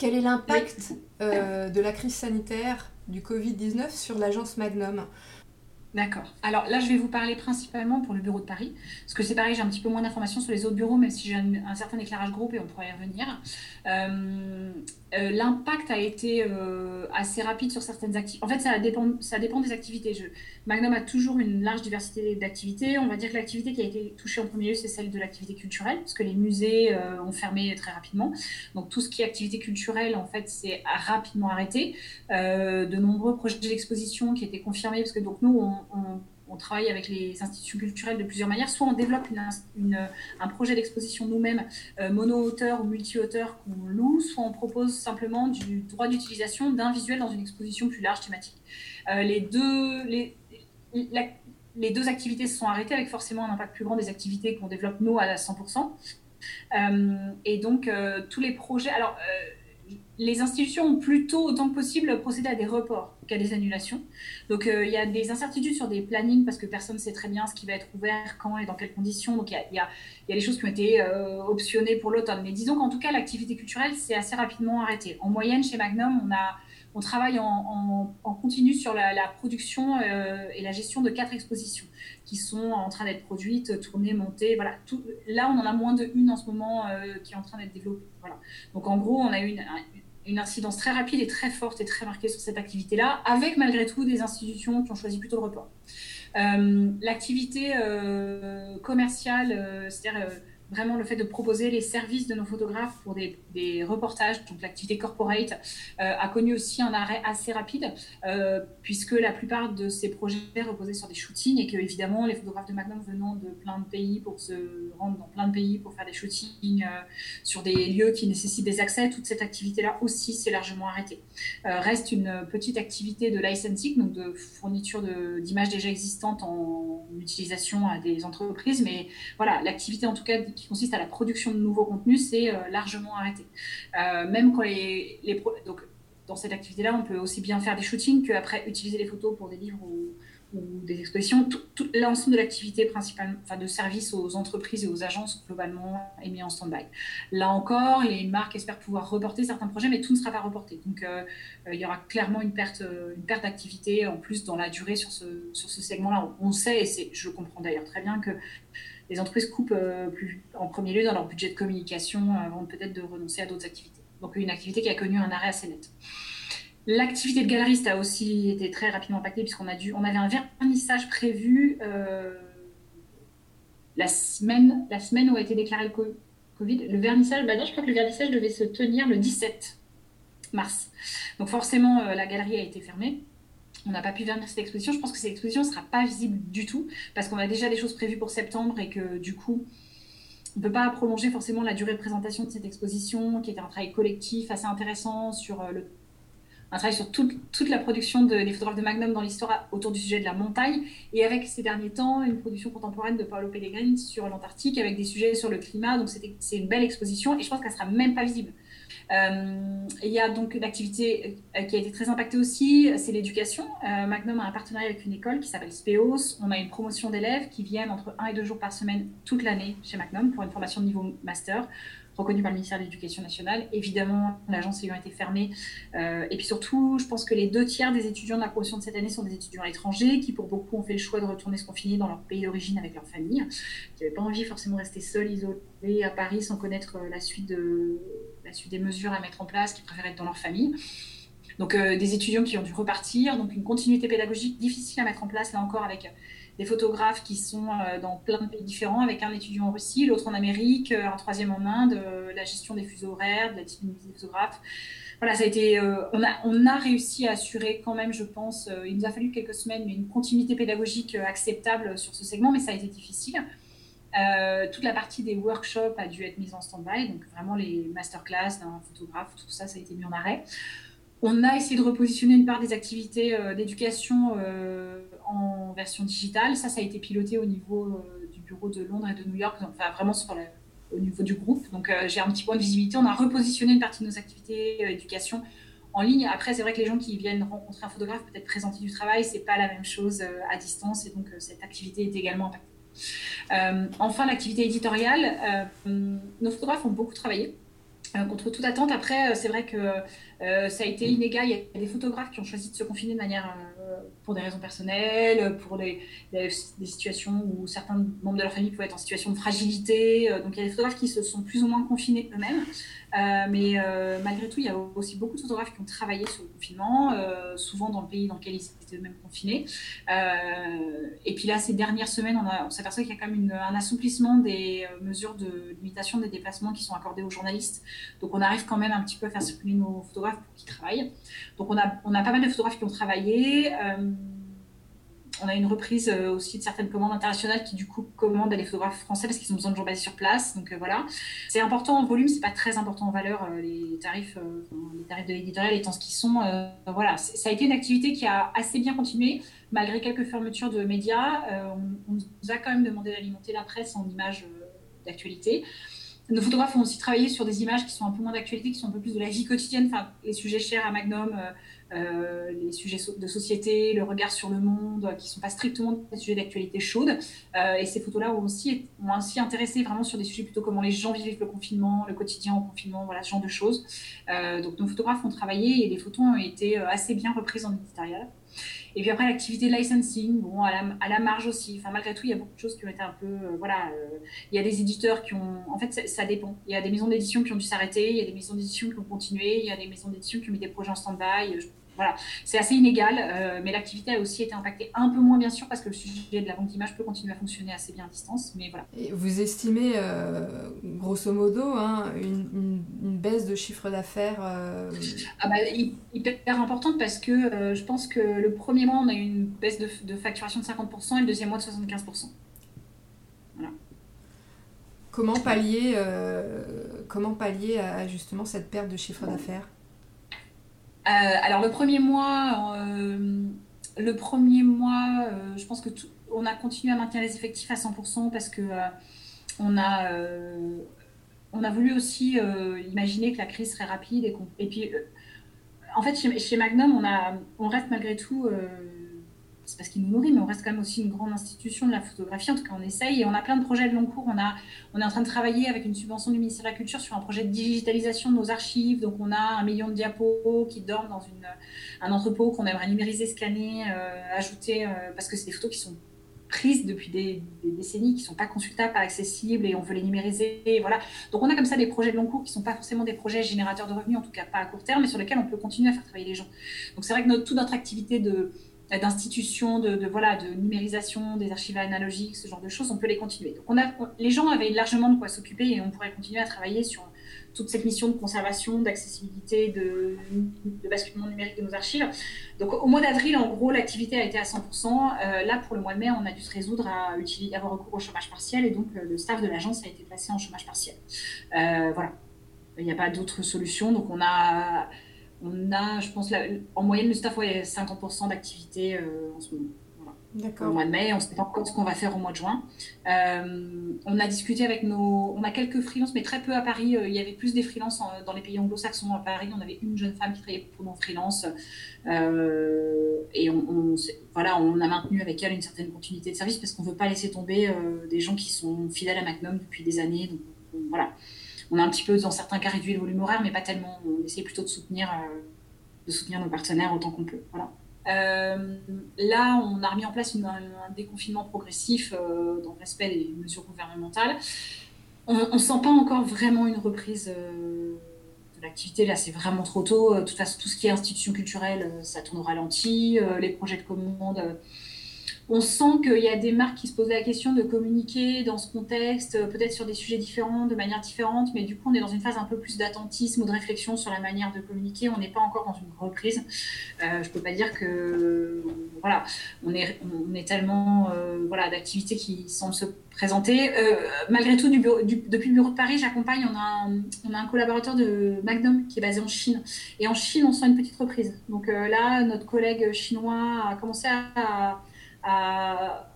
Quel est l'impact de la crise sanitaire du Covid-19 sur l'agence Magnum ? D'accord. Alors là, je vais vous parler principalement pour le bureau de Paris, parce que c'est pareil, j'ai un petit peu moins d'informations sur les autres bureaux, même si j'ai un certain éclairage groupe et on pourrait y revenir. L'impact a été assez rapide sur certaines activités. En fait, ça dépend des activités. Magnum a toujours une large diversité d'activités. On va dire que l'activité qui a été touchée en premier lieu, c'est celle de l'activité culturelle, parce que les musées ont fermé très rapidement. Donc tout ce qui est activité culturelle, en fait, c'est rapidement arrêté. De nombreux projets d'exposition qui étaient confirmés, parce que donc nous, on travaille avec les institutions culturelles de plusieurs manières. Soit on développe un projet d'exposition nous-mêmes, mono-auteur ou multi-auteur qu'on loue, soit on propose simplement du droit d'utilisation d'un visuel dans une exposition plus large thématique. Les deux activités se sont arrêtées avec forcément un impact plus grand des activités qu'on développe nous à 100%. Et donc, tous les projets... Alors, les institutions ont plutôt, autant que possible, procédé à des reports qu'à des annulations. Donc, il y a des incertitudes sur des plannings parce que personne ne sait très bien ce qui va être ouvert, quand et dans quelles conditions. Donc, il y a des choses qui ont été optionnées pour l'automne. Mais disons qu'en tout cas, l'activité culturelle s'est assez rapidement arrêtée. En moyenne, chez Magnum, on travaille en continu sur la production et la gestion de 4 expositions qui sont en train d'être produites, tournées, montées. Voilà. Là, on en a moins d'une en ce moment qui est en train d'être développée. Voilà. Donc, en gros, on a eu une incidence très rapide et très forte et très marquée sur cette activité-là, avec malgré tout des institutions qui ont choisi plutôt le report. L'activité commerciale, c'est-à-dire vraiment le fait de proposer les services de nos photographes pour des reportages, donc l'activité corporate, a connu aussi un arrêt assez rapide, puisque la plupart de ces projets reposaient sur des shootings et que, évidemment, les photographes de Magnum venant de plein de pays pour se rendre dans plein de pays pour faire des shootings sur des lieux qui nécessitent des accès, toute cette activité-là aussi s'est largement arrêtée. Reste une petite activité de licensing, donc de fourniture d'images déjà existantes en utilisation à des entreprises, mais voilà, l'activité en tout cas qui consiste à la production de nouveaux contenus, c'est largement arrêté. Même quand donc, dans cette activité-là, on peut aussi bien faire des shootings qu'après utiliser les photos pour des livres ou des expositions. Tout l'ensemble de l'activité principale, enfin, de service aux entreprises et aux agences globalement est mis en stand-by. Là encore, les marques espèrent pouvoir reporter certains projets, mais tout ne sera pas reporté. Donc, il y aura clairement une perte d'activité en plus dans la durée sur ce segment-là. On sait, et je comprends d'ailleurs très bien que les entreprises coupent en premier lieu dans leur budget de communication avant peut-être de renoncer à d'autres activités. Donc, une activité qui a connu un arrêt assez net. L'activité de galeriste a aussi été très rapidement impactée puisqu'on avait un vernissage prévu la semaine où a été déclaré le Covid. Le vernissage, je crois que le vernissage devait se tenir le 17 mars. Donc, forcément, la galerie a été fermée. On n'a pas pu vernir cette exposition. Je pense que cette exposition ne sera pas visible du tout parce qu'on a déjà des choses prévues pour septembre et que du coup, on ne peut pas prolonger forcément la durée de présentation de cette exposition qui était un travail collectif assez intéressant un travail sur toute la production des photographes de Magnum dans l'histoire autour du sujet de la montagne et avec ces derniers temps, une production contemporaine de Paolo Pellegrini sur l'Antarctique avec des sujets sur le climat. Donc, c'est une belle exposition et je pense qu'elle ne sera même pas visible. Il y a donc une activité qui a été très impactée aussi, c'est l'éducation. Magnum a un partenariat avec une école qui s'appelle Speos. On a une promotion d'élèves qui viennent entre 1 et 2 jours par semaine toute l'année chez Magnum pour une formation de niveau master reconnue par le ministère de l'Éducation nationale. Évidemment, l'agence ayant été fermée. Et puis surtout, je pense que les 2/3 des étudiants de la promotion de cette année sont des étudiants étrangers qui, pour beaucoup, ont fait le choix de retourner se confiner dans leur pays d'origine avec leur famille, qui n'avaient pas envie forcément de rester seuls, isolés à Paris sans connaître la suite des mesures à mettre en place, qui préféraient être dans leur famille. Donc, des étudiants qui ont dû repartir. Donc, une continuité pédagogique difficile à mettre en place, là encore, avec des photographes qui sont dans plein de pays différents, avec un étudiant en Russie, l'autre en Amérique, un troisième en Inde, la gestion des fuseaux horaires, de la disponibilité des photographes. Voilà, ça a été... on a réussi à assurer quand même, je pense, il nous a fallu quelques semaines, mais une continuité pédagogique acceptable sur ce segment, mais ça a été difficile. Toute la partie des workshops a dû être mise en stand-by, donc vraiment les masterclass d'un photographe, tout ça, ça a été mis en arrêt. On a essayé de repositionner une part des activités d'éducation en version digitale. Ça a été piloté au niveau du bureau de Londres et de New York, donc, enfin vraiment au niveau du groupe. Donc j'ai un petit point de visibilité. On a repositionné une partie de nos activités éducation en ligne. Après, c'est vrai que les gens qui viennent rencontrer un photographe, peut-être présenter du travail, c'est pas la même chose à distance. Et donc cette activité est également impactée. Enfin, l'activité éditoriale, nos photographes ont beaucoup travaillé. contre toute attente. Après, c'est vrai que ça a été inégal. Il y a des photographes qui ont choisi de se confiner de manière, pour des raisons personnelles, pour des situations où certains membres de leur famille pouvaient être en situation de fragilité. Donc, il y a des photographes qui se sont plus ou moins confinés eux-mêmes. Mais malgré tout, il y a aussi beaucoup de photographes qui ont travaillé sur le confinement, souvent dans le pays dans lequel ils étaient eux-mêmes confinés. Et puis là, ces dernières semaines, on s'aperçoit qu'il y a quand même un assouplissement des mesures de limitation des déplacements qui sont accordées aux journalistes. Donc, on arrive quand même un petit peu à faire circuler nos photographes pour qu'ils travaillent. Donc, on a pas mal de photographes qui ont travaillé. On a une reprise aussi de certaines commandes internationales qui, du coup, commandent à des photographes français parce qu'ils ont besoin de gens basés sur place. Donc, voilà. C'est important en volume, c'est pas très important en valeur. Les tarifs de l'éditorial étant ce qu'ils sont, voilà. Ça a été une activité qui a assez bien continué. Malgré quelques fermetures de médias, on nous a quand même demandé d'alimenter la presse en images d'actualité. Nos photographes ont aussi travaillé sur des images qui sont un peu moins d'actualité, qui sont un peu plus de la vie quotidienne, enfin, les sujets chers à Magnum, les sujets de société, le regard sur le monde, qui ne sont pas strictement des sujets d'actualité chaude. Et ces photos-là ont aussi intéressé vraiment sur des sujets plutôt comment les gens vivent le confinement, le quotidien au confinement, voilà, ce genre de choses. Donc nos photographes ont travaillé et les photos ont été assez bien reprises en éditorial. Et puis après, l'activité de licensing, bon, à la marge aussi. Enfin, malgré tout, il y a beaucoup de choses qui ont été un peu... il y a des éditeurs qui ont... En fait, ça dépend. Il y a des maisons d'édition qui ont dû s'arrêter, il y a des maisons d'édition qui ont continué, il y a des maisons d'édition qui ont mis des projets en stand-by. Voilà, c'est assez inégal, mais l'activité a aussi été impactée un peu moins, bien sûr, parce que le sujet de la banque d'images peut continuer à fonctionner assez bien à distance, mais voilà. Et vous estimez, grosso modo, hein, une baisse de chiffre d'affaires hyper importante, parce que je pense que le premier mois, on a eu une baisse de facturation de 50% et le deuxième mois de 75%. Voilà. Comment pallier à justement cette perte de chiffre d'affaires ? Alors le premier mois, je pense que on a continué à maintenir les effectifs à 100% parce que on a voulu aussi imaginer que la crise serait rapide et puis en fait chez Magnum on reste malgré tout c'est parce qu'il nous nourrit, mais on reste quand même aussi une grande institution de la photographie. En tout cas, on essaye et on a plein de projets de long cours. On est en train de travailler avec une subvention du ministère de la Culture sur un projet de digitalisation de nos archives. Donc, on a 1 million de diapos qui dorment dans un entrepôt qu'on aimerait numériser, scanner, ajouter, parce que c'est des photos qui sont prises depuis des décennies, qui ne sont pas consultables, pas accessibles, et on veut les numériser. Et voilà. Donc, on a comme ça des projets de long cours qui ne sont pas forcément des projets générateurs de revenus, en tout cas pas à court terme, mais sur lesquels on peut continuer à faire travailler les gens. Donc, c'est vrai que toute notre activité d'institutions, de numérisation, des archives analogiques, ce genre de choses, on peut les continuer. Donc les gens avaient largement de quoi s'occuper et on pourrait continuer à travailler sur toute cette mission de conservation, d'accessibilité, de basculement numérique de nos archives. Donc au mois d'avril, en gros, l'activité a été à 100%. Là, pour le mois de mai, on a dû se résoudre à avoir recours au chômage partiel et donc le staff de l'agence a été placé en chômage partiel. Voilà. Il n'y a pas d'autre solution. Donc on a, je pense, en moyenne, le staff a 50% d'activité en ce moment. Voilà. D'accord. Au mois de mai, on ne sait pas encore ce qu'on va faire au mois de juin. On a discuté avec on a quelques freelances, mais très peu à Paris. Il y avait plus des freelances dans les pays anglo-saxons. À Paris, on avait une jeune femme qui travaillait pour nous en freelance. Et on a maintenu avec elle une certaine continuité de service parce qu'on ne veut pas laisser tomber des gens qui sont fidèles à Magnum depuis des années. Donc, voilà. On a un petit peu, dans certains cas, réduit le volume horaire, mais pas tellement. On essaie plutôt de soutenir nos partenaires autant qu'on peut. Voilà. Là, on a remis en place un déconfinement progressif dans le respect des mesures gouvernementales. On ne sent pas encore vraiment une reprise de l'activité. Là, c'est vraiment trop tôt. De toute façon, tout ce qui est institution culturelle, ça tourne au ralenti. Les projets de commande... On sent qu'il y a des marques qui se posent la question de communiquer dans ce contexte, peut-être sur des sujets différents, de manière différente, mais du coup, on est dans une phase un peu plus d'attentisme ou de réflexion sur la manière de communiquer. On n'est pas encore dans une reprise. Je ne peux pas dire que... Voilà, on est tellement d'activités qui semblent se présenter. Malgré tout, depuis le bureau de Paris, j'accompagne. On a un collaborateur de Magnum qui est basé en Chine. Et en Chine, on sent une petite reprise. Donc là, notre collègue chinois a commencé à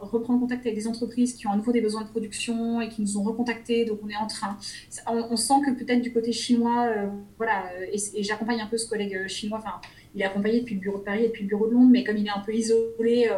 reprendre contact avec des entreprises qui ont à nouveau des besoins de production et qui nous ont recontactés, donc on est en train. On sent que peut-être du côté chinois, et j'accompagne un peu ce collègue chinois, enfin, Il est accompagné depuis le bureau de Paris et depuis le bureau de Londres, mais comme il est un peu isolé,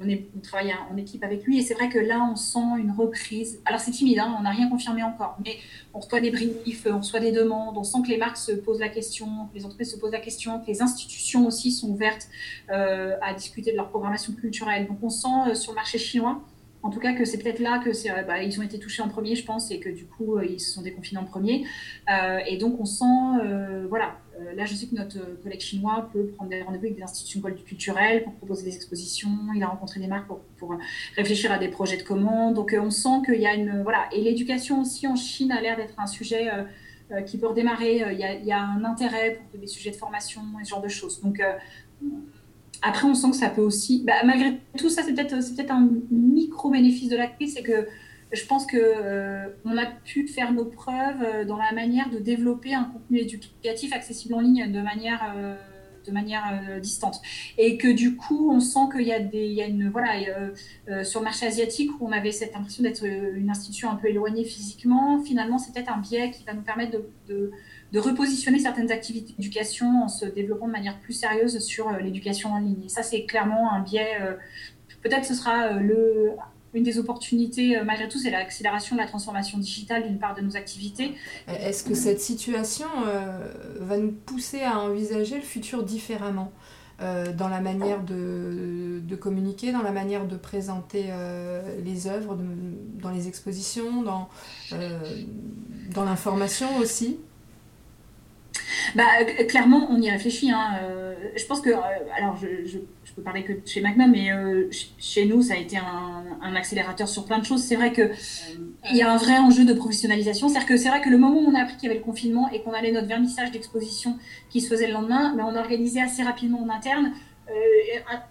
on travaille en équipe avec lui. Et c'est vrai que là, on sent une reprise. Alors, c'est timide, on n'a rien confirmé encore, mais on reçoit des briefs, on reçoit des demandes. On sent que les marques se posent la question, que les entreprises se posent la question, que les institutions aussi sont ouvertes à discuter de leur programmation culturelle. Donc, on sent sur le marché chinois, en tout cas, que c'est peut-être là qu'ils ont été touchés en premier, je pense, et que du coup, ils se sont déconfinés en premier. Et donc, on sent, là, je sais que notre collègue chinois peut prendre des rendez-vous avec des institutions culturelles pour proposer des expositions. Il a rencontré des marques pour réfléchir à des projets de commandes. Donc, on sent qu'il y a et l'éducation aussi en Chine a l'air d'être un sujet qui peut redémarrer. Il y a un intérêt pour des sujets de formation et ce genre de choses. Donc, après, on sent que ça peut aussi... malgré tout ça, c'est peut-être un micro-bénéfice de la crise. C'est que je pense qu'on a pu faire nos preuves dans la manière de développer un contenu éducatif accessible en ligne de manière distante. Et que du coup, on sent qu'il y a sur le marché asiatique, où on avait cette impression d'être une institution un peu éloignée physiquement, finalement, c'est peut-être un biais qui va nous permettre de repositionner certaines activités d'éducation en se développant de manière plus sérieuse sur l'éducation en ligne. Et ça, c'est clairement un biais. Peut-être ce sera une des opportunités, malgré tout, c'est l'accélération de la transformation digitale d'une part de nos activités. Est-ce que cette situation va nous pousser à envisager le futur différemment dans la manière de communiquer, dans la manière de présenter les œuvres, dans les expositions, dans l'information aussi ? Clairement, on y réfléchit. Je pense que, je peux parler que chez Magnum, mais chez nous, ça a été un accélérateur sur plein de choses. C'est vrai qu'il y a un vrai enjeu de professionnalisation. C'est-à-dire que c'est vrai que le moment où on a appris qu'il y avait le confinement et qu'on allait notre vernissage d'exposition qui se faisait le lendemain, on organisait assez rapidement en interne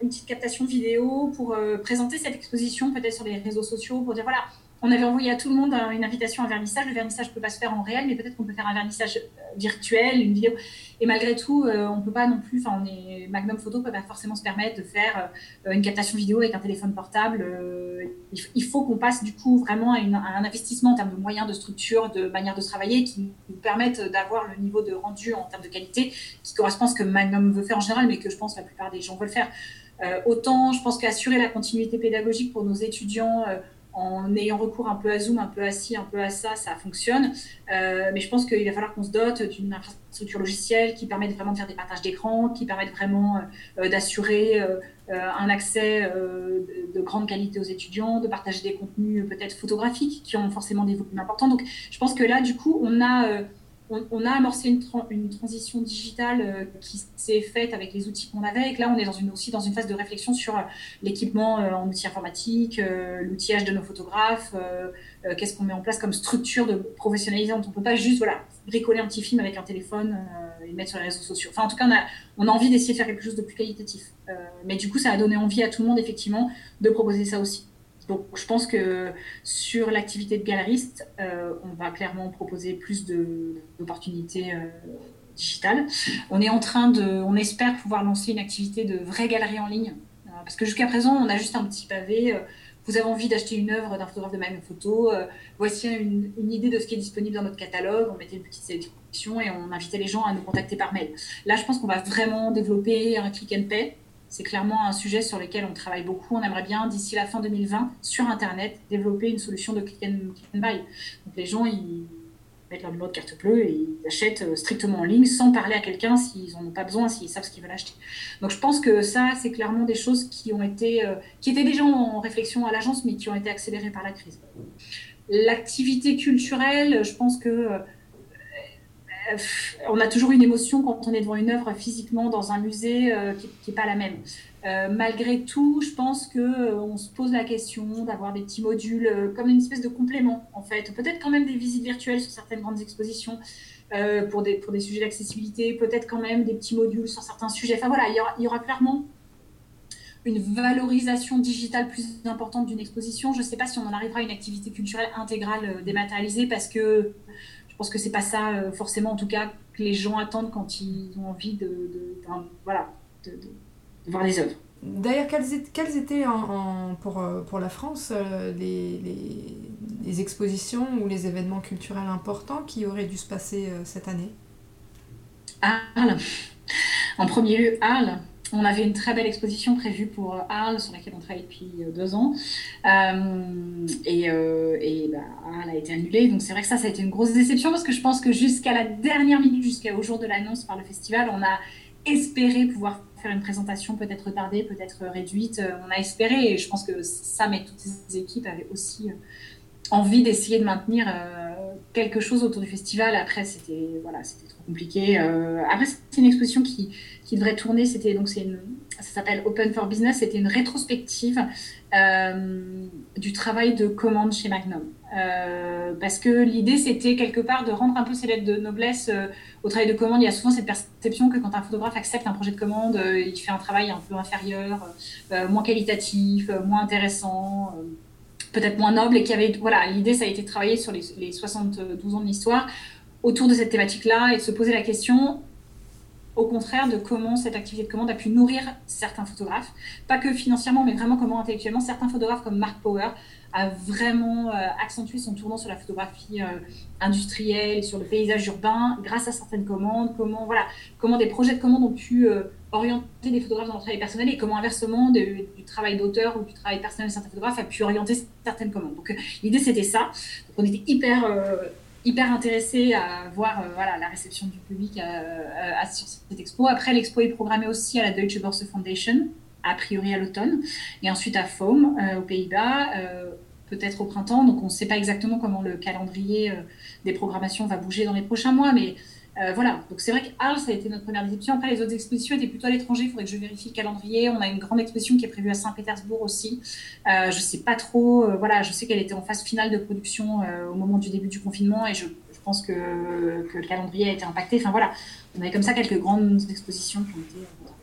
une petite captation vidéo pour présenter cette exposition, peut-être sur les réseaux sociaux, pour dire voilà. On avait envoyé à tout le monde une invitation à un vernissage. Le vernissage ne peut pas se faire en réel, mais peut-être qu'on peut faire un vernissage virtuel, une vidéo. Et malgré tout, on ne peut pas non plus... Magnum Photo ne peut pas forcément se permettre de faire une captation vidéo avec un téléphone portable. Il faut qu'on passe du coup vraiment à un investissement en termes de moyens, de structure, de manière de travailler qui nous permettent d'avoir le niveau de rendu en termes de qualité qui correspond à ce que Magnum veut faire en général, mais que je pense que la plupart des gens veulent faire. Autant, je pense qu'assurer la continuité pédagogique pour nos étudiants... en ayant recours un peu à Zoom, un peu à ci, un peu à ça, ça fonctionne. Mais je pense qu'il va falloir qu'on se dote d'une infrastructure logicielle qui permette vraiment de faire des partages d'écran, qui permette vraiment d'assurer un accès de grande qualité aux étudiants, de partager des contenus peut-être photographiques qui ont forcément des volumes importants. Donc, je pense que là, du coup, on a amorcé une transition digitale qui s'est faite avec les outils qu'on avait et que là, on est aussi dans une phase de réflexion sur l'équipement en outils informatiques, l'outillage de nos photographes, qu'est-ce qu'on met en place comme structure de professionnalisante. On ne peut pas juste bricoler un petit film avec un téléphone et le mettre sur les réseaux sociaux. Enfin, en tout cas, on a envie d'essayer de faire quelque chose de plus qualitatif. Mais du coup, ça a donné envie à tout le monde, effectivement, de proposer ça aussi. Donc, je pense que sur l'activité de galeriste, on va clairement proposer plus d'opportunités digitales. On espère pouvoir lancer une activité de vraie galerie en ligne. Parce que jusqu'à présent, on a juste un petit pavé. Vous avez envie d'acheter une œuvre d'un photographe de Magnum Photo. Voici une idée de ce qui est disponible dans notre catalogue. On mettait une petite sélection et on invitait les gens à nous contacter par mail. Là, je pense qu'on va vraiment développer un click and pay. C'est clairement un sujet sur lequel on travaille beaucoup. On aimerait bien, d'ici la fin 2020, sur Internet, développer une solution de click and buy. Donc, les gens, ils mettent leur numéro de carte bleue et ils achètent strictement en ligne sans parler à quelqu'un s'ils n'en ont pas besoin, s'ils savent ce qu'ils veulent acheter. Donc, je pense que ça, c'est clairement des choses qui étaient déjà en réflexion à l'agence, mais qui ont été accélérées par la crise. L'activité culturelle, je pense que... on a toujours une émotion quand on est devant une œuvre physiquement dans un musée qui n'est pas la même. Malgré tout, je pense qu'on se pose la question d'avoir des petits modules comme une espèce de complément, en fait. Peut-être quand même des visites virtuelles sur certaines grandes expositions pour des sujets d'accessibilité, peut-être quand même des petits modules sur certains sujets. Enfin voilà, il y aura clairement une valorisation digitale plus importante d'une exposition. Je ne sais pas si on en arrivera à une activité culturelle intégrale dématérialisée parce que... Je pense que c'est pas ça forcément en tout cas que les gens attendent quand ils ont envie de voir des œuvres. D'ailleurs, quelles étaient pour la France les expositions ou les événements culturels importants qui auraient dû se passer cette année ? Arles. En premier lieu, Arles. On avait une très belle exposition prévue pour Arles, sur laquelle on travaille depuis 2 ans. Arles a été annulée. Donc c'est vrai que ça a été une grosse déception, parce que je pense que jusqu'à la dernière minute, jusqu'au jour de l'annonce par le festival, on a espéré pouvoir faire une présentation peut-être retardée, peut-être réduite. On a espéré, et je pense que Sam et toutes les équipes avaient aussi envie d'essayer de maintenir quelque chose autour du festival. Après, c'était trop compliqué. Après, c'est une exposition qui devrait tourner. Ça s'appelle Open for Business. C'était une rétrospective du travail de commande chez Magnum. Parce que l'idée, c'était quelque part de rendre un peu ses lettres de noblesse au travail de commande. Il y a souvent cette perception que quand un photographe accepte un projet de commande, il fait un travail un peu inférieur, moins qualitatif, moins intéressant, peut-être moins noble, et qu'il y avait, l'idée, ça a été de travailler sur les 72 ans de l'histoire autour de cette thématique-là, et de se poser la question, au contraire, de comment cette activité de commande a pu nourrir certains photographes, pas que financièrement, mais vraiment comment intellectuellement certains photographes comme Mark Power a vraiment accentué son tournant sur la photographie industrielle, sur le paysage urbain, grâce à certaines commandes, comment des projets de commande ont pu orienter des photographes dans leur travail personnel, et comment inversement du travail d'auteur ou du travail personnel de certains photographes a pu orienter certaines commandes. Donc l'idée, c'était ça. Donc, on était hyper intéressée à voir la réception du public sur cette expo. Après, l'expo est programmée aussi à la Deutsche Börse Foundation, a priori à l'automne, et ensuite à Foam, aux Pays-Bas, peut-être au printemps. Donc, on ne sait pas exactement comment le calendrier des programmations va bouger dans les prochains mois, mais voilà. Donc, c'est vrai que Arles, ça a été notre première déception. Après, les autres expositions étaient plutôt à l'étranger. Il faudrait que je vérifie le calendrier. On a une grande exposition qui est prévue à Saint-Pétersbourg aussi. Je ne sais pas trop. Je sais qu'elle était en phase finale de production au moment du début du confinement, et je pense que le calendrier a été impacté. Enfin, voilà. On avait comme ça quelques grandes expositions qui ont été